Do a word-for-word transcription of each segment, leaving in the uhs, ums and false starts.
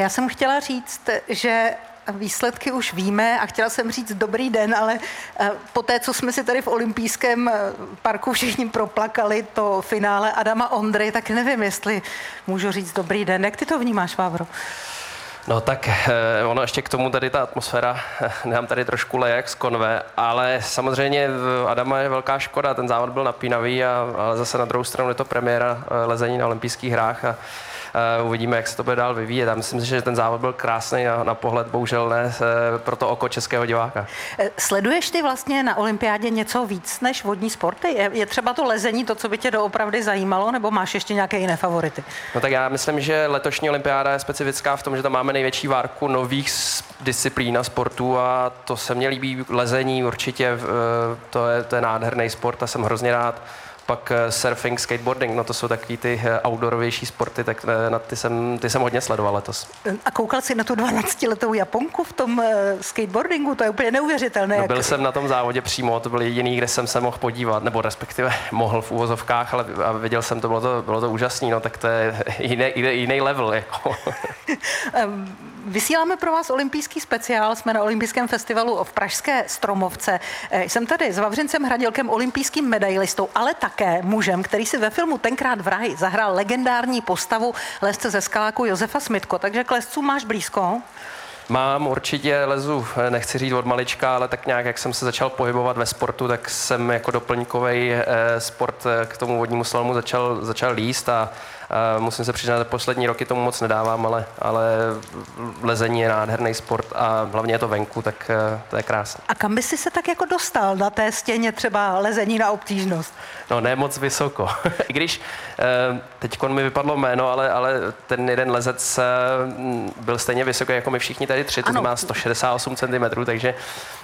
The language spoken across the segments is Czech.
Já jsem chtěla říct, že výsledky už víme a chtěla jsem říct dobrý den, ale po té, co jsme si tady v olympijském parku všichni proplakali to finále Adama Ondry, tak nevím, jestli můžu říct dobrý den. Jak ty to vnímáš, Vávro? No tak ono ještě k tomu tady ta atmosféra nám tady trošku leje jak z konve, ale samozřejmě Adama je velká škoda, ten závod byl napínavý, a, ale zase na druhou stranu je to premiéra lezení na olympijských hrách a Uh, uvidíme, jak se to bude dál vyvíjet. A myslím si, že ten závod byl krásný na, na pohled, bohužel ne pro to oko českého diváka. Sleduješ ty vlastně na olympiádě něco víc než vodní sporty? Je, je třeba to lezení to, co by tě doopravdy zajímalo, nebo máš ještě nějaké jiné favority? No tak já myslím, že letošní olympiáda je specifická v tom, že tam máme největší várku nových disciplín a sportů a to se mně líbí. Lezení určitě, to je, to je nádherný sport a jsem hrozně rád. Pak surfing, skateboarding, no to jsou takový ty outdoorovější sporty, tak na ty jsem, ty jsem hodně sledoval letos. A koukal jsi na tu dvanáctiletou Japonku v tom skateboardingu, to je úplně neuvěřitelné. No, byl jak... jsem na tom závodě přímo, to byl jediný, kde jsem se mohl podívat, nebo respektive mohl v úvozovkách, ale a viděl jsem to, bylo to, bylo to úžasný, no tak to je jiný, jiný level. Jako. Vysíláme pro vás olympijský speciál, jsme na olympijském festivalu v Pražské Stromovce. Jsem tady s Vavřincem Hradilkem, olympijským medailistou, ale tak mužem, který si ve filmu Tenkrát v ráji zahrál legendární postavu lezce ze skaláku Josefa Smitko. Takže k lezcům máš blízko? Mám, určitě lezu, nechci říct od malička, ale tak nějak, jak jsem se začal pohybovat ve sportu, tak jsem jako doplňkový sport k tomu vodnímu slalomu začal, začal líst a musím se přiznat, že poslední roky tomu moc nedávám, ale, ale lezení je nádherný sport a hlavně je to venku, tak to je krásné. A kam by si se tak jako dostal na té stěně třeba lezení na obtížnost? No ne moc vysoko, i když teďko mi vypadlo jméno, ale, ale ten jeden lezec byl stejně vysoký jako my všichni tady tři, ten má sto šedesát osm centimetrů, takže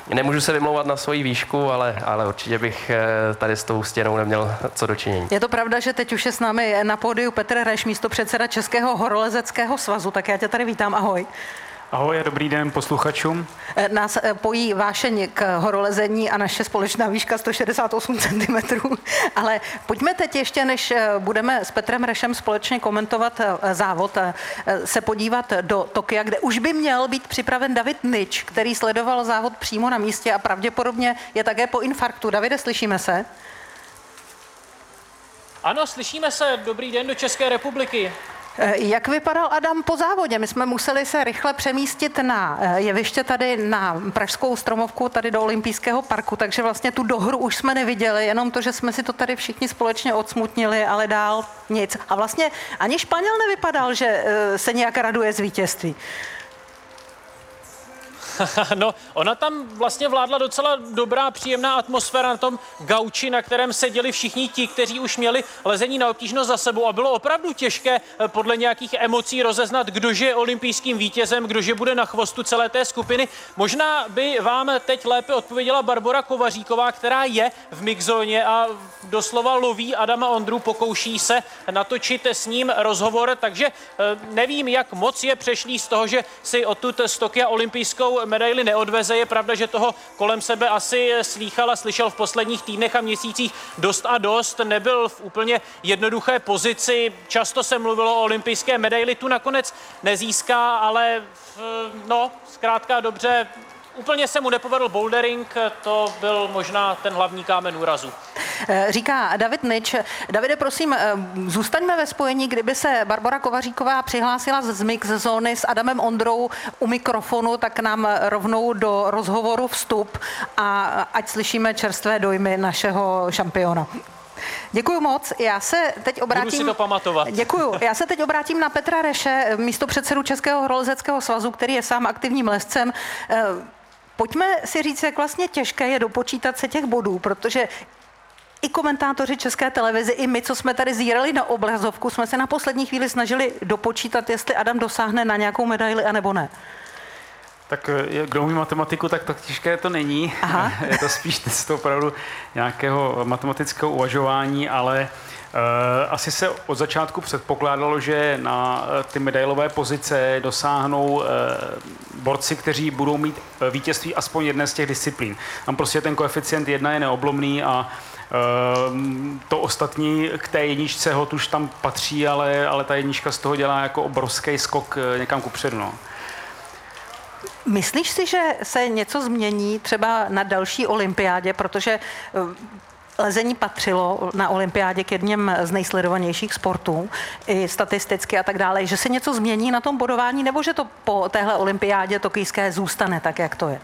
nemůžu se vymlouvat na svoji výšku, ale, ale určitě bych tady s tou stěnou neměl co dočinění. Je to pravda, že teď už je s námi na pódiu Petr Resch, místopředseda Českého horolezeckého svazu, tak já tě tady vítám, ahoj. Ahoj a dobrý den posluchačům. Nás pojí vášeň k horolezení a naše společná výška sto šedesát osm centimetrů, ale pojďme teď ještě, než budeme s Petrem Rešem společně komentovat závod, se podívat do Tokia, kde už by měl být připraven David Nitsch, který sledoval závod přímo na místě a pravděpodobně je také po infarktu. Davide, slyšíme se? Ano, slyšíme se. Dobrý den do České republiky. Jak vypadal Adam po závodě? My jsme museli se rychle přemístit na jeviště tady na Pražskou Stromovku, tady do olympijského parku, takže vlastně tu dohru už jsme neviděli, jenom to, že jsme si to tady všichni společně odsmutnili, ale dál nic. A vlastně ani Španěl nevypadal, že se nějak raduje z vítězství. No, ona tam vlastně vládla docela dobrá, příjemná atmosféra na tom gauči, na kterém seděli všichni ti, kteří už měli lezení na obtížnost za sebou a bylo opravdu těžké podle nějakých emocí rozeznat, kdože je olympijským vítězem, kdože bude na chvostu celé té skupiny. Možná by vám teď lépe odpověděla Barbora Kovaříková, která je v mixzóně a doslova loví Adama Ondru, pokouší se natočit s ním rozhovor, takže nevím, jak moc je přešlý z toho, že si odtud z Tokia olympijskou medaili neodveze. Je pravda, že toho kolem sebe asi slýchal a slyšel v posledních týdnech a měsících dost a dost. Nebyl v úplně jednoduché pozici. Často se mluvilo o olympijské medaili. Tu nakonec nezíská, ale no, zkrátka dobře. Úplně se mu nepovedl bouldering, to byl možná ten hlavní kámen úrazu. Říká David Nitsch. Davide, prosím, zůstaňme ve spojení, kdyby se Barbora Kovaříková přihlásila z mix zóny s Adamem Ondrou u mikrofonu, tak nám rovnou do rozhovoru vstup a ať slyšíme čerstvé dojmy našeho šampiona. Děkuju moc. Já se teď obrátím. Budu si to pamatovat. Děkuju. Já se teď obrátím na Petra Reše, místopředsedu Českého horolezeckého svazu, který je sám aktivním lezcem. Pojďme si říct, jak vlastně těžké je dopočítat se těch bodů, protože i komentátoři České televize, i my, co jsme tady zírali na obrazovku, jsme se na poslední chvíli snažili dopočítat, jestli Adam dosáhne na nějakou medaili, anebo ne. Tak kdo umí matematiku, tak tak těžké to není. Aha. Je to spíš test opravdu nějakého matematického uvažování, ale asi se od začátku předpokládalo, že na ty medailové pozice dosáhnou borci, kteří budou mít vítězství aspoň jedné z těch disciplín. Tam prostě ten koeficient jedna je neoblomný a To ostatní k té jedničce ho tuž tam patří, ale, ale ta jednička z toho dělá jako obrovský skok někam kupředu. No. Myslíš si, že se něco změní třeba na další olympiádě, protože lezení patřilo na olympiádě k jedním z nejsledovanějších sportů, i statisticky a tak dále, že se něco změní na tom bodování, nebo že to po téhle olympiádě tokijské zůstane tak, jak to je?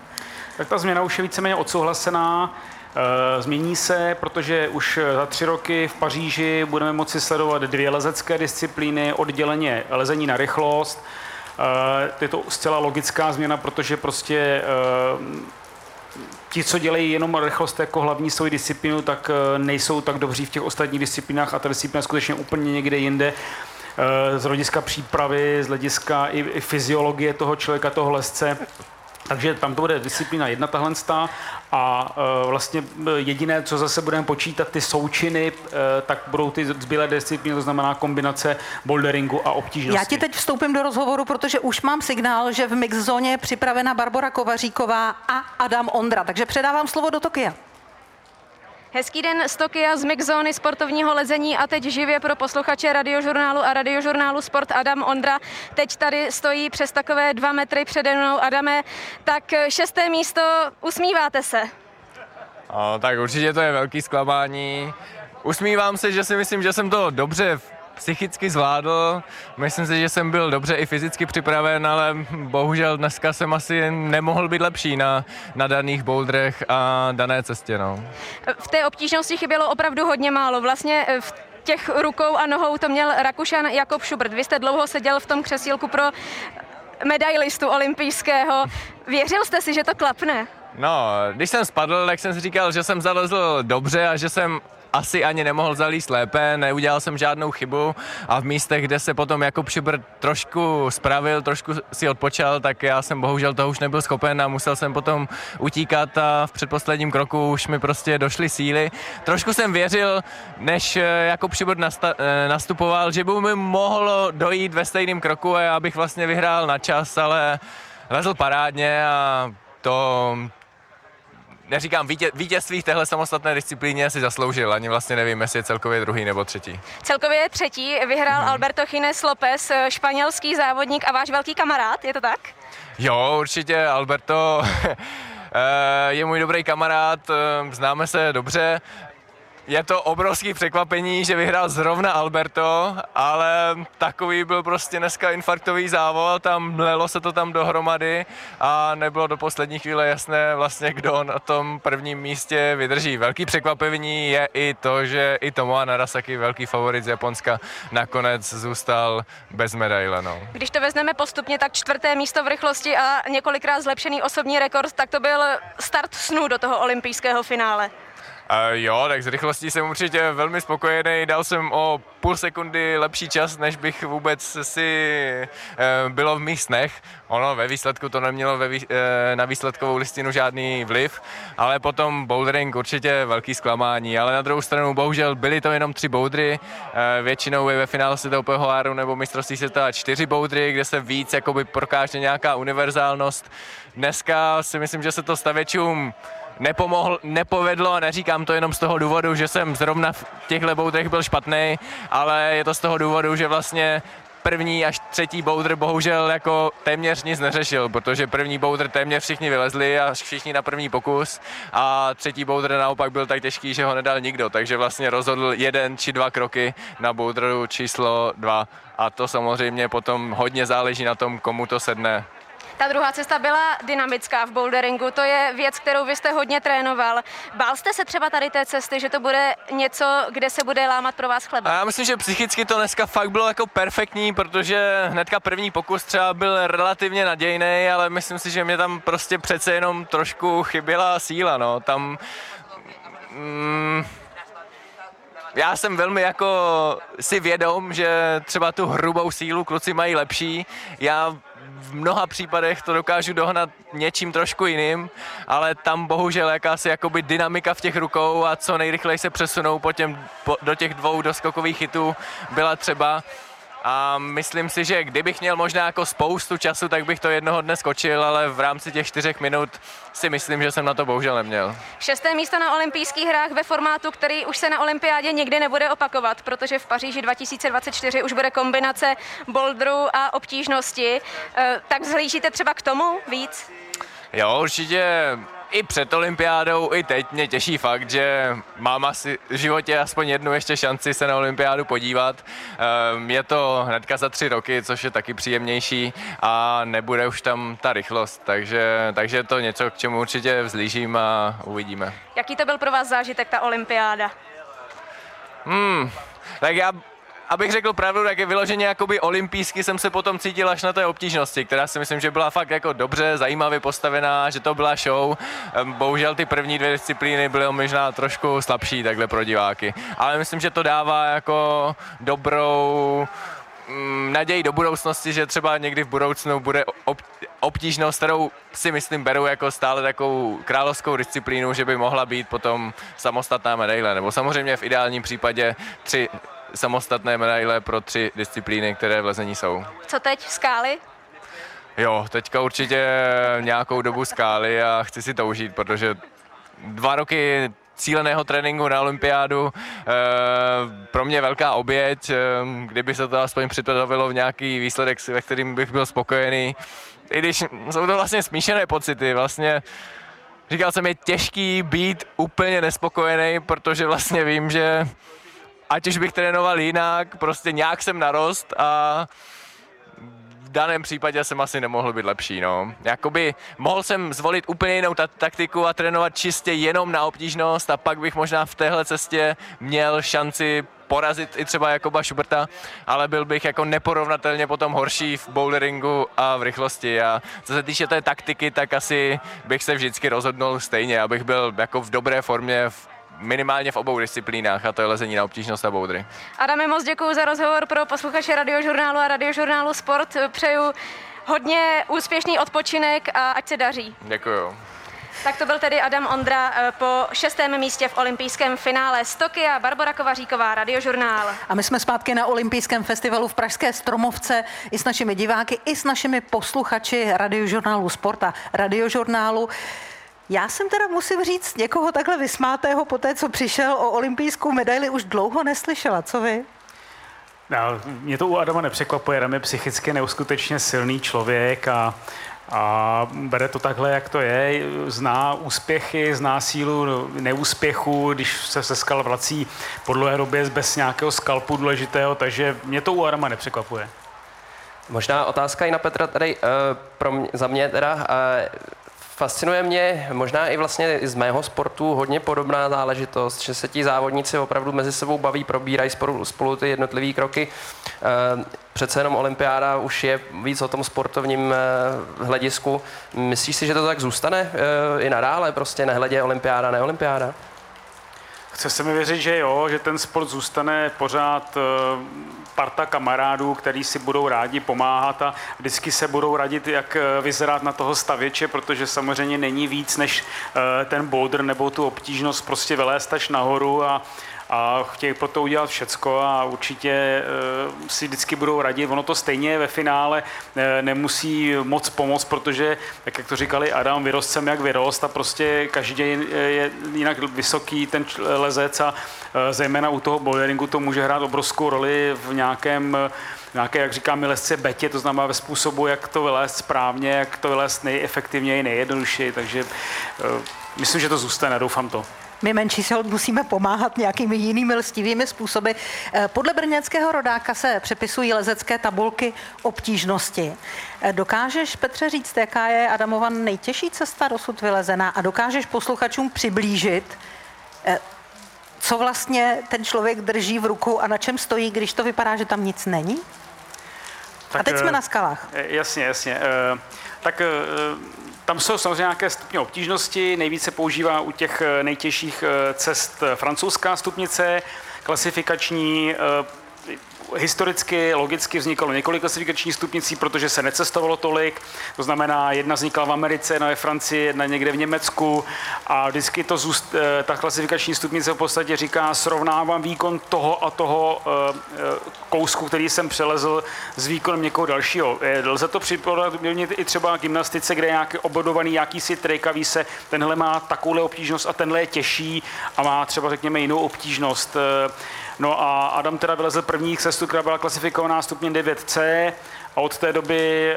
Tak ta změna už je víceméně odsouhlasená. Změní se, protože už za tři roky v Paříži budeme moci sledovat dvě lezecké disciplíny, odděleně lezení na rychlost. Je to zcela logická změna, protože prostě ti, co dělají jenom rychlost jako hlavní svoji disciplínu, tak nejsou tak dobří v těch ostatních disciplínách a ta disciplína skutečně úplně někde jinde. Z hlediska přípravy, z hlediska i, i fyziologie toho člověka, toho lezce. Takže tam to bude disciplína jedna tahle a vlastně jediné, co zase budeme počítat, ty součiny, tak budou ty zbylé disciplíny, to znamená kombinace boulderingu a obtížnosti. Já ti teď vstoupím do rozhovoru, protože už mám signál, že v mixzóně je připravena Barbora Kovaříková a Adam Ondra, takže předávám slovo do Tokia. Hezký den z Tokia, z mixzóny sportovního lezení a teď živě pro posluchače Radiožurnálu a Radiožurnálu Sport Adam Ondra. Teď tady stojí přes takové dva metry přede mnou. Adame, tak šesté místo, usmíváte se? O, tak určitě to je velký zklamání. Usmívám se, že si myslím, že jsem to dobře psychicky zvládl. Myslím si, že jsem byl dobře i fyzicky připraven, ale bohužel dneska jsem asi nemohl být lepší na, na daných boulderech a dané cestě. No. V té obtížnosti chybělo opravdu hodně málo. Vlastně v těch rukou a nohou to měl Rakušan Jakob Schubert. Vy jste dlouho seděl v tom křesílku pro medailistu olympijského. Věřil jste si, že to klapne? No, když jsem spadl, tak jsem si říkal, že jsem zalezl dobře a že jsem asi ani nemohl zalíst lépe, neudělal jsem žádnou chybu a v místech, kde se potom Jakob Schubert trošku spravil, trošku si odpočal, tak já jsem bohužel toho už nebyl schopen a musel jsem potom utíkat a v předposledním kroku už mi prostě došly síly. Trošku jsem věřil, než Jakob Schubert nasta- nastupoval, že by mi mohlo dojít ve stejném kroku a já bych vlastně vyhrál na čas, ale lezl parádně a to... Neříkám, vítě, vítězství v téhle samostatné disciplíně si zasloužil, ani vlastně nevím, jestli je celkově druhý nebo třetí. Celkově je třetí, vyhrál hmm. Alberto Chines Lopez, španělský závodník a váš velký kamarád, je to tak? Jo, určitě, Alberto je můj dobrý kamarád, známe se dobře. Je to obrovský překvapení, že vyhrál zrovna Alberto, ale takový byl prostě dneska infarktový závod, tam mlelo se to tam dohromady a nebylo do poslední chvíle jasné vlastně, kdo na tom prvním místě vydrží. Velký překvapení je i to, že i Tomoa Narasaki, velký favorit z Japonska, nakonec zůstal bez medaile. No. Když to vezmeme postupně, tak čtvrté místo v rychlosti a několikrát zlepšený osobní rekord, tak to byl start snů do toho olympijského finále. Uh, jo, tak s rychlostí jsem určitě velmi spokojený, dal jsem o půl sekundy lepší čas, než bych vůbec si uh, bylo v mých snech. Ono ve výsledku to nemělo ve vý, uh, na výsledkovou listinu žádný vliv, ale potom bouldering určitě velký zklamání, ale na druhou stranu bohužel byly to jenom tři boudry, uh, většinou je ve finále světového poháru nebo mistrovství světa čtyři boudry, kde se víc jakoby prokáže nějaká univerzálnost. Dneska si myslím, že se to stavěčům Nepomohl, nepovedlo a neříkám to jenom z toho důvodu, že jsem zrovna v těchto boudrech byl špatný, ale je to z toho důvodu, že vlastně první až třetí boudr bohužel jako téměř nic neřešil, protože první boudr téměř všichni vylezli a všichni na první pokus a třetí boudr naopak byl tak těžký, že ho nedal nikdo, takže vlastně rozhodl jeden či dva kroky na boudru číslo dva a to samozřejmě potom hodně záleží na tom, komu to sedne. Ta druhá cesta byla dynamická v boulderingu, to je věc, kterou vy jste hodně trénoval. Bál jste se třeba tady té cesty, že to bude něco, kde se bude lámat pro vás chleba? A já myslím, že psychicky to dneska fakt bylo jako perfektní, protože hnedka první pokus třeba byl relativně nadějný, ale myslím si, že mě tam prostě přece jenom trošku chyběla síla, no, tam... Mm, Já jsem velmi jako si vědom, že třeba tu hrubou sílu kluci mají lepší. Já v mnoha případech to dokážu dohnat něčím trošku jiným, ale tam bohužel jakási jakoby dynamika v těch rukou a co nejrychleji se přesunou po těm, po, do těch dvou doskokových hitů byla třeba. a myslím si, že kdybych měl možná jako spoustu času, tak bych to jednoho dne skočil, ale v rámci těch čtyřech minut si myslím, že jsem na to bohužel neměl. Šesté místo na olympijských hrách ve formátu, který už se na olympiádě nikdy nebude opakovat, protože v Paříži dva tisíce dvacet čtyři už bude kombinace boulderu a obtížnosti. Tak vzhlížíte třeba k tomu víc? Jo, určitě. I před olympiádou, i teď mě těší fakt, že mám asi v životě aspoň jednu ještě šanci se na olympiádu podívat. Je to hnedka za tři roky, což je taky příjemnější a nebude už tam ta rychlost, takže, takže je to něco, k čemu určitě vzlížím a uvidíme. Jaký to byl pro vás zážitek, ta olympiáda? Hmm, tak já... Abych řekl pravdu, tak je vyloženě jakoby olympijsky jsem se potom cítil až na té obtížnosti, která si myslím, že byla fakt jako dobře, zajímavě postavená, že to byla show. Bohužel ty první dvě disciplíny byly možná trošku slabší takhle pro diváky, ale myslím, že to dává jako dobrou naději do budoucnosti, že třeba někdy v budoucnu bude obtížnost, kterou si myslím berou jako stále takovou královskou disciplínu, že by mohla být potom samostatná medaile, nebo samozřejmě v ideálním případě tři samostatné medaile pro tři disciplíny, které v lezení jsou. Co teď? Skály? Jo, teďka určitě nějakou dobu skály a chci si to užít, protože dva roky cíleného tréninku na olympiádu, e, pro mě velká oběť, e, kdyby se to aspoň přetavilo v nějaký výsledek, ve kterým bych byl spokojený. I když jsou to vlastně smíšené pocity, vlastně říkal jsem, je těžký být úplně nespokojený, protože vlastně vím, že ať už bych trénoval jinak, prostě nějak jsem narost a v daném případě jsem asi nemohl být lepší, no. Jakoby mohl jsem zvolit úplně jinou ta- taktiku a trénovat čistě jenom na obtížnost a pak bych možná v téhle cestě měl šanci porazit i třeba Jakoba Schuberta, ale byl bych jako neporovnatelně potom horší v boulderingu a v rychlosti. A co se týče té taktiky, tak asi bych se vždycky rozhodnul stejně, abych byl jako v dobré formě v minimálně v obou disciplínách, a to je lezení na obtížnost a boudry. Adame, moc děkuju za rozhovor. Pro posluchače Radiožurnálu a Radiožurnálu Sport přeju hodně úspěšný odpočinek a ať se daří. Děkuju. Tak to byl tedy Adam Ondra po šestém místě v olympijském finále z Tokia. Barbora Kovaříková, Radiožurnál. A my jsme zpátky na olympijském festivalu v Pražské Stromovce i s našimi diváky, i s našimi posluchači Radiožurnálu Sport a Radiožurnálu. Já jsem teda, musím říct, někoho takhle vysmátého po té, co přišel o olympijskou medaili, už dlouho neslyšela. Co vy? No, mě to u Adama nepřekvapuje. Adam je psychicky neuskutečně silný člověk a, a bere to takhle, jak to je. Zná úspěchy, zná sílu neúspěchu, když se seskal vrací po dlouhé době bez nějakého skalpu důležitého, takže mě to u Adama nepřekvapuje. Možná otázka i na Petra tady, uh, pro mě, za mě teda... Uh, Fascinuje mě možná i vlastně z mého sportu hodně podobná záležitost, že se ti závodníci opravdu mezi sebou baví, probírají spolu, spolu ty jednotlivé kroky. Přece jenom olympiáda už je víc o tom sportovním hledisku. Myslíš si, že to tak zůstane i nadále, prostě nehledě olympiáda, neolympiáda? Chce se mi věřit, že jo, že ten sport zůstane pořád parta kamarádů, který si budou rádi pomáhat a vždycky se budou radit, jak vyzerát na toho stavěče, protože samozřejmě není víc než ten boulder nebo tu obtížnost prostě vylézt až nahoru a, a chtějí pro to udělat všecko a určitě si vždycky budou radit. Ono to stejně ve finále nemusí moc pomoct, protože, tak jak to říkali Adam, vyrost jsem jak vyrost a prostě každý je jinak vysoký ten lezec a zejména u toho boulderingu to může hrát obrovskou roli v nějakém, nějaké, jak říkáme, lezce betě, to znamená ve způsobu, jak to vylézt správně, jak to vylézt nejefektivněji, nejjednodušeji, takže myslím, že to zůstane, doufám to. My menší se musíme pomáhat nějakými jinými lstivými způsoby. Podle brněnského rodáka se přepisují lezecké tabulky obtížnosti. Dokážeš, Petře, říct, jaká je Adamova nejtěžší cesta dosud vylezená a dokážeš posluchačům přiblížit, co vlastně ten člověk drží v rukou a na čem stojí, když to vypadá, že tam nic není? Tak, a teď jsme na skalách. Jasně, jasně. Tak... Tam jsou samozřejmě nějaké stupně obtížnosti, nejvíce používá u těch nejtěžších cest francouzská stupnice, klasifikační, historicky, logicky vznikalo několik klasifikačních stupnicí, protože se necestovalo tolik. To znamená, jedna vznikla v Americe, jedna ve Francii, jedna někde v Německu. A vždycky to zůst, ta klasifikační stupnice v podstatě říká, srovnávám výkon toho a toho kousku, který jsem přelezl s výkonem někoho dalšího. Lze to připodobnit i třeba gymnastice, kde je nějaký obodovaný, jakýsi trik a ví se, tenhle má takovou obtížnost a tenhle je těžší a má třeba řekněme jinou obtížnost. No a Adam teda vylezl první cestu, která byla klasifikovaná stupněm devět C a od té doby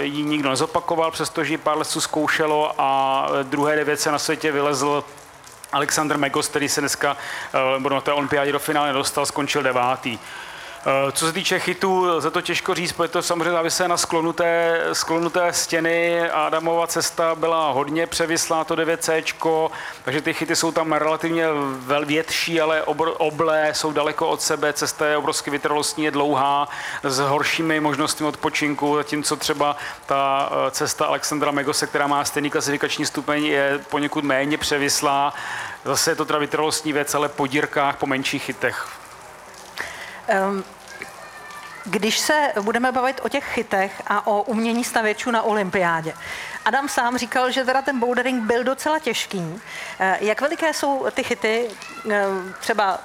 ji nikdo nezopakoval, přestože ji pár lesů zkoušelo a druhé devět C na světě vylezl Alexandr Megos, který se dneska na té olympiádě do finále nedostal, skončil devátý. Co se týče chytů, za to těžko říct, protože to samozřejmě závisí na sklonu té, sklonu té stěny. Adamova cesta byla hodně převislá, to devět C, takže ty chyty jsou tam relativně větší, ale obr, oblé jsou daleko od sebe, cesta je obrovsky vytrvalostní, je dlouhá, s horšími možnostmi odpočinku, zatímco třeba ta cesta Alexandra Megose, která má stejný klasifikační stupeň, je poněkud méně převislá. Zase je to teda vytrvalostní věc, ale po dírkách, po menších chytech. Um. Když se budeme bavit o těch chytech a o umění stavěčů na olympiádě. Adam sám říkal, že teda ten bouldering byl docela těžký. Jak veliké jsou ty chyty, třeba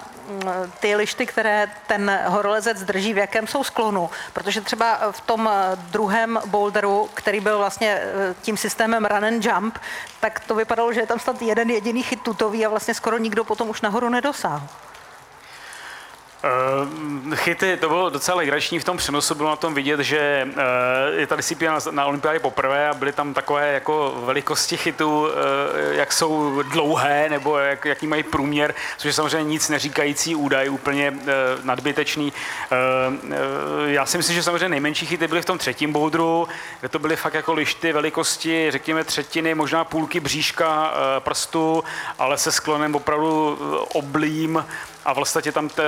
ty lišty, které ten horolezec drží, v jakém jsou sklonu? Protože třeba v tom druhém boulderu, který byl vlastně tím systémem run and jump, tak to vypadalo, že je tam snad jeden jediný chyt tutový a vlastně skoro nikdo potom už nahoru nedosáhl. Uh, chyty, to bylo docela legrační v tom přenosu, bylo na tom vidět, že uh, je ta disciplína na, na olympiádě poprvé a byly tam takové jako velikosti chytů, uh, jak jsou dlouhé nebo jak, jaký mají průměr, což je samozřejmě nic neříkající údaj, úplně uh, nadbytečný. Uh, uh, já si myslím, že samozřejmě nejmenší chyty byly v tom třetím boudru, kde to byly fakt jako lišty velikosti, řekněme třetiny, možná půlky bříška uh, prstu, ale se sklonem opravdu oblým. A vlastně tam te,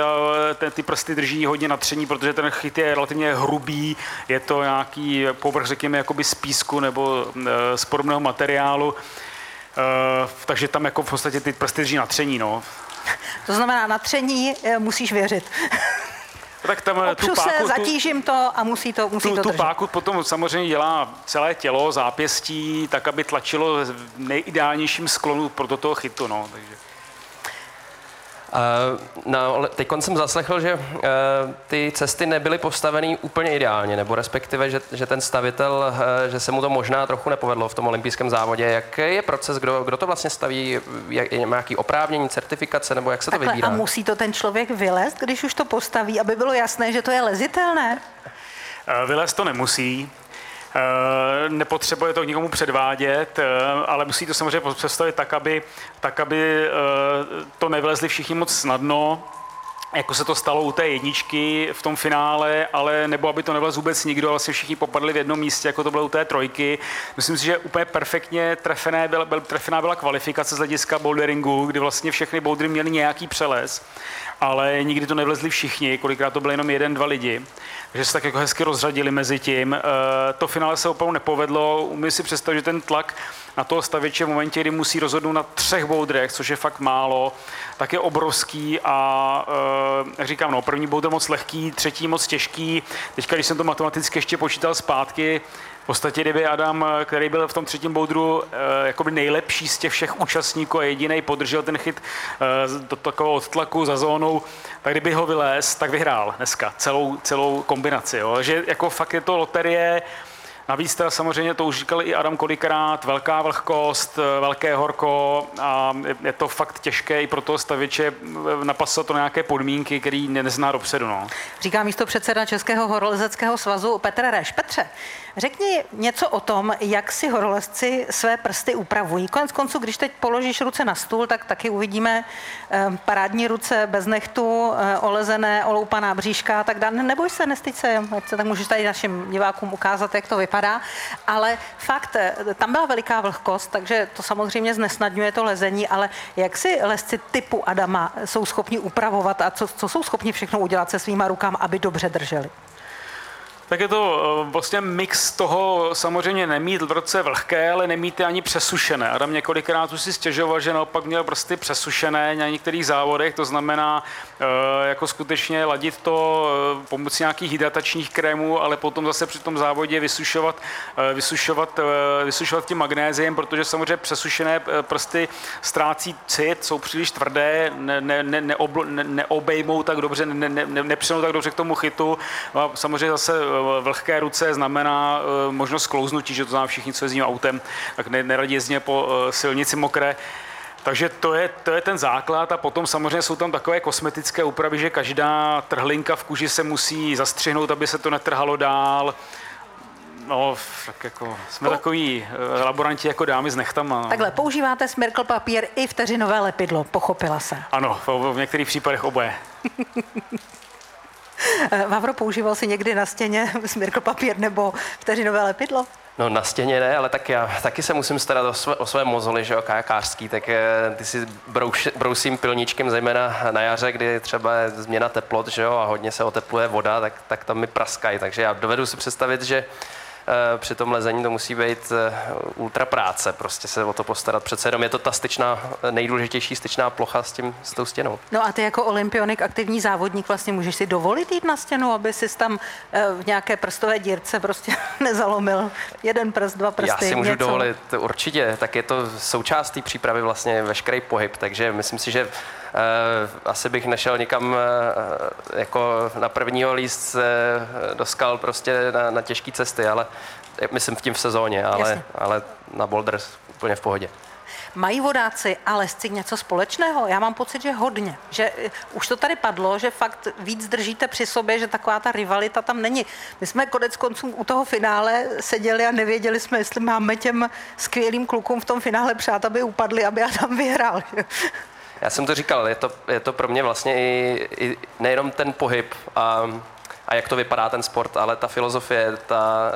te, ty prsty drží hodně natření, protože ten chyt je relativně hrubý, je to nějaký povrch, řekněme, jakoby z písku nebo z podobného materiálu, e, takže tam jako v podstatě ty prsty drží natření, no. To znamená, natření musíš věřit. Tak tam tu páku, se, zatížím tu, to a musí to, musí tu, to držet. Tu páku potom samozřejmě dělá celé tělo, zápěstí, tak, aby tlačilo v nejideálnějším sklonu pro toho chytu, no, takže. No, teď jsem zaslechl, že uh, ty cesty nebyly postavený úplně ideálně, nebo respektive, že, že ten stavitel, uh, že se mu to možná trochu nepovedlo v tom olympijském závodě. Jak je proces, kdo, kdo to vlastně staví, jak, je nějaký oprávnění, certifikace, nebo jak se takhle to vybírá? A musí to ten člověk vylézt, když už to postaví, aby bylo jasné, že to je lezitelné? Uh, vylézt to nemusí. Nepotřebuje to k nikomu předvádět, ale musí to samozřejmě představit tak, aby, tak, aby to nevylezli všichni moc snadno, jako se to stalo u té jedničky v tom finále, ale nebo aby to nevlez vůbec nikdo, vlastně všichni popadli v jednom místě, jako to bylo u té trojky. Myslím si, že úplně perfektně trefené byla, trefená byla kvalifikace z hlediska boulderingu, kdy vlastně všechny bouldery měly nějaký přelez, ale nikdy to nevlezli všichni, kolikrát to byly jenom jeden, dva lidi, takže se tak jako hezky rozřadili mezi tím. E, to finále se opravdu nepovedlo, umím si představit, že ten tlak na toho stavěče v momentě, kdy musí rozhodnout na třech boudrech, což je fakt málo, tak je obrovský a e, jak říkám, no, první boudr moc lehký, třetí moc těžký, teďka když jsem to matematicky ještě počítal zpátky, v podstatě, kdyby Adam, který byl v tom třetím boudru jakoby nejlepší z těch všech účastníků a jedinej podržel ten chyt do takového odtlaku za zónou, tak kdyby ho vylézt, tak vyhrál dneska celou, celou kombinaci. Jo. Že jako fakt je to loterie. Navíc teda samozřejmě, to už říkal i Adam kolikrát, velká vlhkost, velké horko a je to fakt těžké i pro toho stavěče napasovat to na nějaké podmínky, který nezná dopředu. No. Říká místopředseda Českého horolezeckého svazu Petr Resch. Petře, řekni něco o tom, jak si horolezci své prsty upravují. Konec konců, když teď položíš ruce na stůl, tak taky uvidíme parádní ruce bez nechtů, olezené, oloupaná bříška a tak dále. Neboj se, nestyď se, tak můžeš tady našim divákům ukázat, jak to vypadá. Padá, ale fakt, tam byla veliká vlhkost, takže to samozřejmě znesnadňuje to lezení, ale jak si lezci typu Adama jsou schopni upravovat a co, co jsou schopni všechno udělat se svýma rukama, aby dobře drželi? Tak je to vlastně mix toho samozřejmě nemít v roce vlhké, ale nemít ani přesušené. Adam několikrát už si stěžoval, že naopak měl prsty přesušené na některých závodech, to znamená jako skutečně ladit to pomocí nějakých hydratačních krémů, ale potom zase při tom závodě vysušovat, vysušovat, vysušovat tím magnésiem, protože samozřejmě přesušené prsty ztrácí cit, jsou příliš tvrdé, ne, ne, ne, ne, neobejmou tak dobře, ne, ne, ne, nepřinou tak dobře k tomu chytu. A samozřejmě zase vlhké ruce znamená možnost sklouznutí, že to znamená všichni, co jezdí autem, tak neradí jezdně po silnici mokré. Takže to je, to je ten základ a potom samozřejmě jsou tam takové kosmetické úpravy, že každá trhlinka v kůži se musí zastřihnout, aby se to netrhalo dál. No, tak jako jsme po... takový laboranti jako dámy s nechtama. No. Takhle, používáte smirkl papír i vteřinové lepidlo, pochopila se. Ano, v některých případech oboje. Vavro, používal si někdy na stěně smirkl papír nebo vteřinové lepidlo? No na stěně ne, ale tak já taky se musím starat o své, o své mozoly, že jo, kajakářský, tak ty si brouš, brousím pilničkem, zejména na jaře, kdy třeba změna teplot, že jo, a hodně se otepluje voda, tak, tak tam mi praskají, takže já dovedu si představit, že při tom lezení to musí být ultra práce, prostě se o to postarat. Přece jenom je to ta styčná, nejdůležitější styčná plocha s, tím, s tou stěnou. No a ty jako olympionik, aktivní závodník, vlastně můžeš si dovolit jít na stěnu, aby si tam v nějaké prstové dírce prostě nezalomil jeden prst, dva prsty, něco? Já si můžu něco dovolit, určitě, tak je to součást té přípravy vlastně veškerý pohyb, takže myslím si, že asi bych nešel nikam jako na prvního líst do skal prostě na, na těžké cesty, ale myslím v tím v sezóně, ale, ale na boulders úplně v pohodě. Mají vodáci a lesci něco společného? Já mám pocit, že hodně. Že už to tady padlo, že fakt víc držíte při sobě, že taková ta rivalita tam není. My jsme konec konců u toho finále seděli a nevěděli jsme, jestli máme těm skvělým klukům v tom finále přát, aby upadli, aby Adam vyhrál. Já jsem to říkal, je to, je to pro mě vlastně i, i nejenom ten pohyb a, a jak to vypadá ten sport, ale ta filozofie, ta,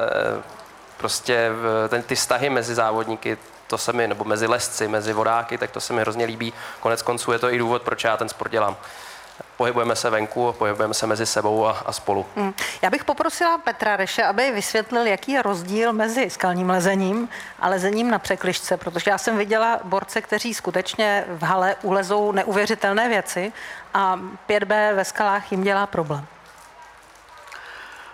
prostě ten, ty vztahy mezi závodníky, to se mi, nebo mezi lesci, mezi vodáky, tak to se mi hrozně líbí. Konec konců je to i důvod, proč já ten sport dělám. Pohybujeme se venku, pohybujeme se mezi sebou a, a spolu. Hmm. Já bych poprosila Petra Reše, aby vysvětlil, jaký je rozdíl mezi skalním lezením a lezením na překližce, protože já jsem viděla borce, kteří skutečně v hale ulezou neuvěřitelné věci a pět bé ve skalách jim dělá problém.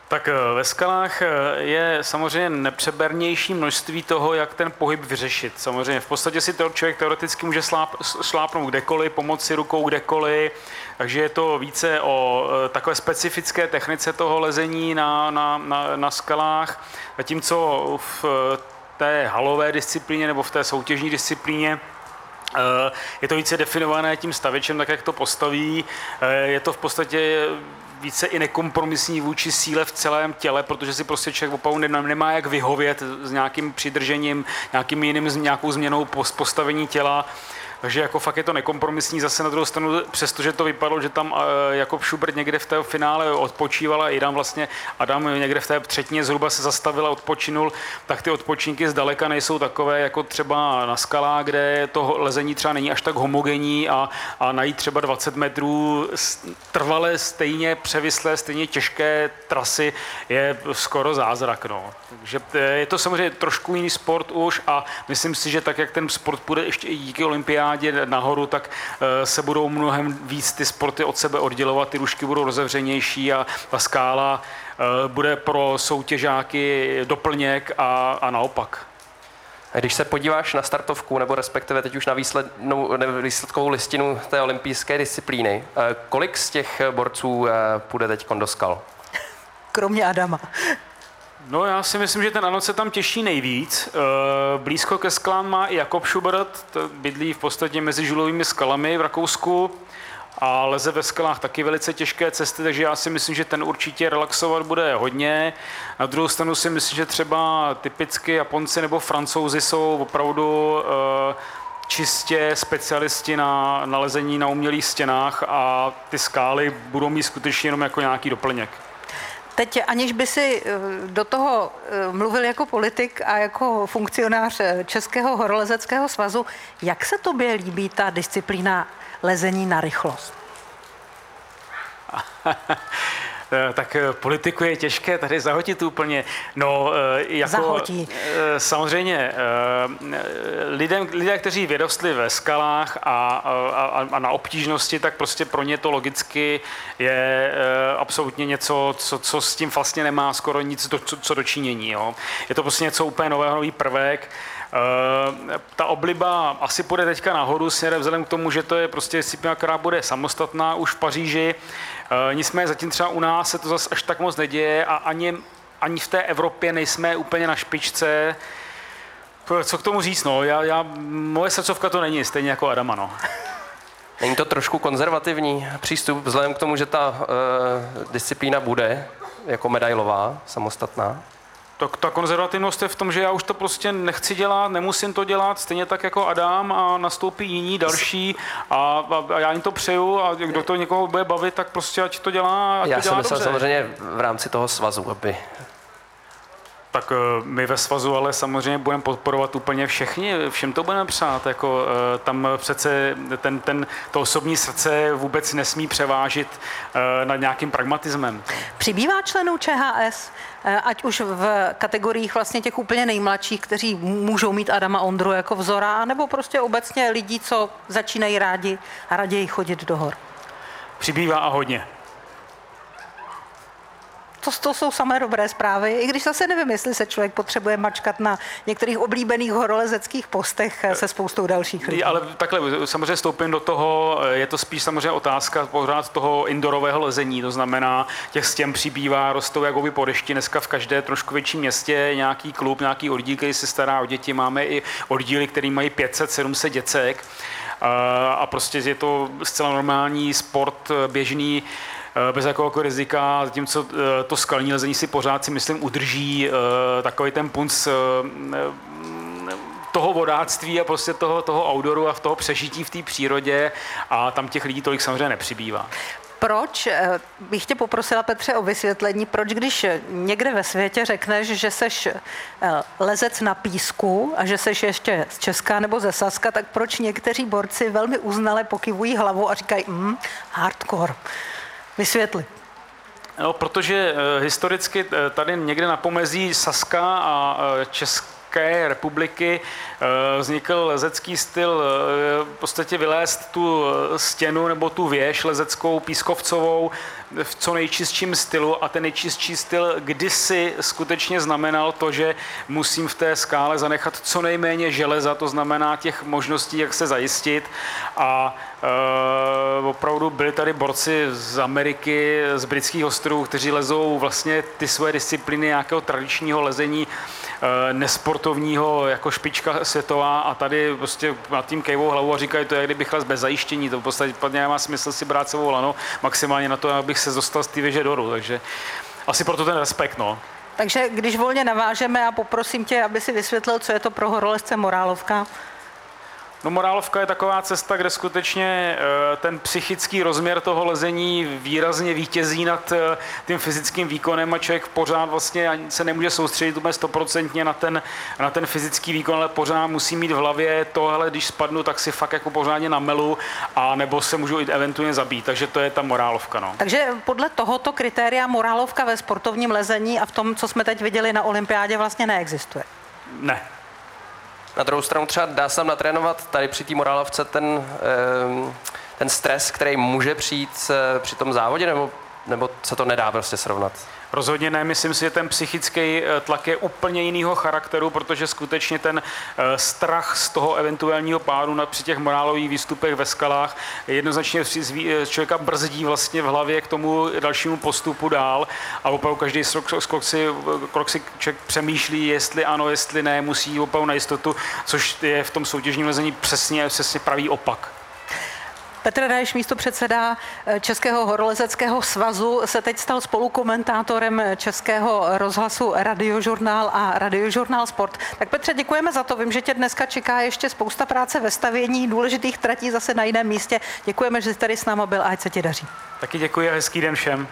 Tak ve skalách je samozřejmě nepřebernější množství toho, jak ten pohyb vyřešit. Samozřejmě v podstatě si to člověk teoreticky může sláp, šlápnout kdekoliv, pomoci rukou kdekoliv, takže je to více o takové specifické technice toho lezení na, na, na, na skalách. Zatímco v té halové disciplíně nebo v té soutěžní disciplíně je to více definované tím stavěčem, tak jak to postaví. Je to v podstatě více i nekompromisní vůči síle v celém těle, protože si prostě člověk opravdu nemá jak vyhovět s nějakým přidržením, nějakým jiným, nějakou změnou postavení těla. Takže jako fakt je to nekompromisní. Zase na druhou stranu, přestože to vypadalo, že tam Jakob Schubert někde v té finále odpočíval a i tam vlastně Adam někde v té třetině zhruba se zastavil a odpočinul, tak ty odpočinky zdaleka nejsou takové jako třeba na skalách, kde to lezení třeba není až tak homogenní a, a najít třeba dvacet metrů trvale stejně převislé, stejně těžké trasy je skoro zázrak. No. Takže je to samozřejmě trošku jiný sport už a myslím si, že tak, jak ten sport půjde ještě i díky olympiádě nahoru, tak se budou mnohem víc ty sporty od sebe oddělovat, ty rušky budou rozevřenější a ta skála bude pro soutěžáky doplněk a, a naopak. Když se podíváš na startovku, nebo respektive teď už na výsledkovou listinu té olympijské disciplíny, kolik z těch borců půjde teď do skal? Kromě Adama. No já si myslím, že ten Anot se tam těší nejvíc. Blízko ke skalám má i Jakob Schubert, bydlí v podstatě mezi žulovými skalami v Rakousku a leze ve skalách taky velice těžké cesty, takže já si myslím, že ten určitě relaxovat bude hodně. Na druhou stranu si myslím, že třeba typicky Japonci nebo Francouzi jsou opravdu čistě specialisti na, na lezení na umělých stěnách a ty skály budou mít skutečně jenom jako nějaký doplněk. Teď, aniž by si do toho mluvil jako politik a jako funkcionář Českého horolezeckého svazu, jak se tobě líbí ta disciplína lezení na rychlost? tak politiku je těžké tady zahotit úplně. No, jako, Zahotí. Samozřejmě lidem, lidé, kteří vyrostli ve skalách a, a, a na obtížnosti, tak prostě pro ně to logicky je absolutně něco, co, co s tím vlastně nemá skoro nic do, co, co dočinění. Jo. Je to prostě něco úplně nového, nový prvek. Uh, ta obliba asi půjde teďka nahoru směrem vzhledem k tomu, že to je prostě disciplína, která bude samostatná už v Paříži. Uh, nicméně zatím třeba u nás se to zase až tak moc neděje a ani, ani v té Evropě nejsme úplně na špičce. Co k tomu říct? No? Já, já, moje srdcovka to není, stejně jako Adama. No. Není to trošku konzervativní přístup vzhledem k tomu, že ta uh, disciplína bude jako medailová, samostatná? Tak ta konzervativnost je v tom, že já už to prostě nechci dělat, nemusím to dělat, stejně tak jako Adam a nastoupí jiní, další a, a já jim to přeju a kdo to někoho bude bavit, tak prostě ať to dělá, ať já to dělá dobře. Já jsem samozřejmě v rámci toho svazu, aby... Tak my ve svazu ale samozřejmě budeme podporovat úplně všichni, všem to budeme přát, jako tam přece ten, ten, to osobní srdce vůbec nesmí převážit nad nějakým pragmatismem. Přibývá členů Č H S, ať už v kategoriích vlastně těch úplně nejmladších, kteří můžou mít Adama Ondru jako vzora, nebo prostě obecně lidí, co začínají rádi a raději chodit do hor? Přibývá a hodně. To, to jsou samé dobré zprávy, i když zase nevím, jestli se člověk potřebuje mačkat na některých oblíbených horolezeckých postech se spoustou dalších lidí. Ale takhle, samozřejmě stoupím do toho, je to spíš samozřejmě otázka pořád toho indoorového lezení, to znamená, těch stěn přibývá, rostou jakoby po dešti, dneska v každé trošku větší městě nějaký klub, nějaký oddíl, který se stará o děti, máme i oddíly, který mají pět set sedm set děcek a prostě je to zcela normální sport běžný, bez jakoukoliv rizika, zatímco to skalní lezení si pořád si myslím udrží takový ten punc toho vodáctví a prostě toho, toho outdooru a v toho přežití v té přírodě a tam těch lidí tolik samozřejmě nepřibývá. Proč, bych tě poprosila, Petře, o vysvětlení, proč, když někde ve světě řekneš, že seš lezec na písku a že seš ještě z Česka nebo ze Saska, tak proč někteří borci velmi uznale pokyvují hlavu a říkají mm, hardcore? Vysvětli. No, protože historicky tady někde na pomezí Saska a České republiky vznikl lezecký styl v podstatě vylézt tu stěnu nebo tu věž lezeckou, pískovcovou v co nejčistším stylu a ten nejčistší styl kdysi skutečně znamenal to, že musím v té skále zanechat co nejméně železa, to znamená těch možností, jak se zajistit a e, opravdu byli tady borci z Ameriky, z britských ostrovů, kteří lezou vlastně ty svoje disciplíny nějakého tradičního lezení e, nesportovního jako špička světová a tady prostě nad tím kejvou hlavu a říkají to, jak kdybych lez bez zajištění, to v podstatě nemá smysl si brát sebou lano maximálně na to, abych se dostal z té věže dolů, takže asi proto ten respekt, no. Takže když volně navážeme a poprosím tě, aby si vysvětlil, co je to pro horolezce morálovka? No morálovka je taková cesta, kde skutečně ten psychický rozměr toho lezení výrazně vítězí nad tím fyzickým výkonem a člověk pořád vlastně se nemůže soustředit úplně stoprocentně na ten, na ten fyzický výkon, ale pořád musí mít v hlavě tohle, když spadnu, tak si fakt jako pořádně namelu a nebo se můžu i eventuálně zabít, takže to je ta morálovka. No. Takže podle tohoto kritéria morálovka ve sportovním lezení a v tom, co jsme teď viděli na olympiádě, vlastně neexistuje? Ne. Na druhou stranu třeba dá se tam natrénovat tady při té morálovce ten, ten stres, který může přijít při tom závodě, nebo, nebo se to nedá prostě srovnat? Rozhodně ne, myslím si, že ten psychický tlak je úplně jiného charakteru, protože skutečně ten strach z toho eventuálního pádu při těch morálových výstupech ve skalách jednoznačně člověka brzdí vlastně v hlavě k tomu dalšímu postupu dál a opravdu každý krok si, krok si člověk přemýšlí, jestli ano, jestli ne, musí opravdu na jistotu, což je v tom soutěžním lezení přesně, přesně pravý opak. Petr Resch, místopředseda Českého horolezeckého svazu, se teď stal spolukomentátorem Českého rozhlasu Radiožurnál a Radiožurnál Sport. Tak Petře, děkujeme za to. Vím, že tě dneska čeká ještě spousta práce ve stavění důležitých tratí zase na jiném místě. Děkujeme, že jsi tady s náma byl a ať se ti daří. Taky děkuji a hezký den všem.